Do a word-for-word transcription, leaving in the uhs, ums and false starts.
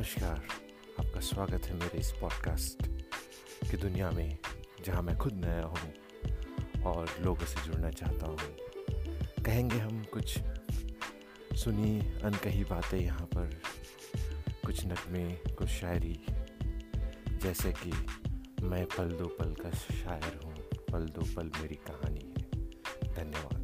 नमस्कार, आपका स्वागत है मेरे इस पॉडकास्ट की दुनिया में, जहां मैं खुद नया हूं और लोगों से जुड़ना चाहता हूं। कहेंगे हम कुछ सुनी अनकही बातें यहां पर, कुछ नगमे, कुछ शायरी। जैसे कि मैं पल दो पल का शायर हूं, पल दो पल मेरी कहानी है। धन्यवाद।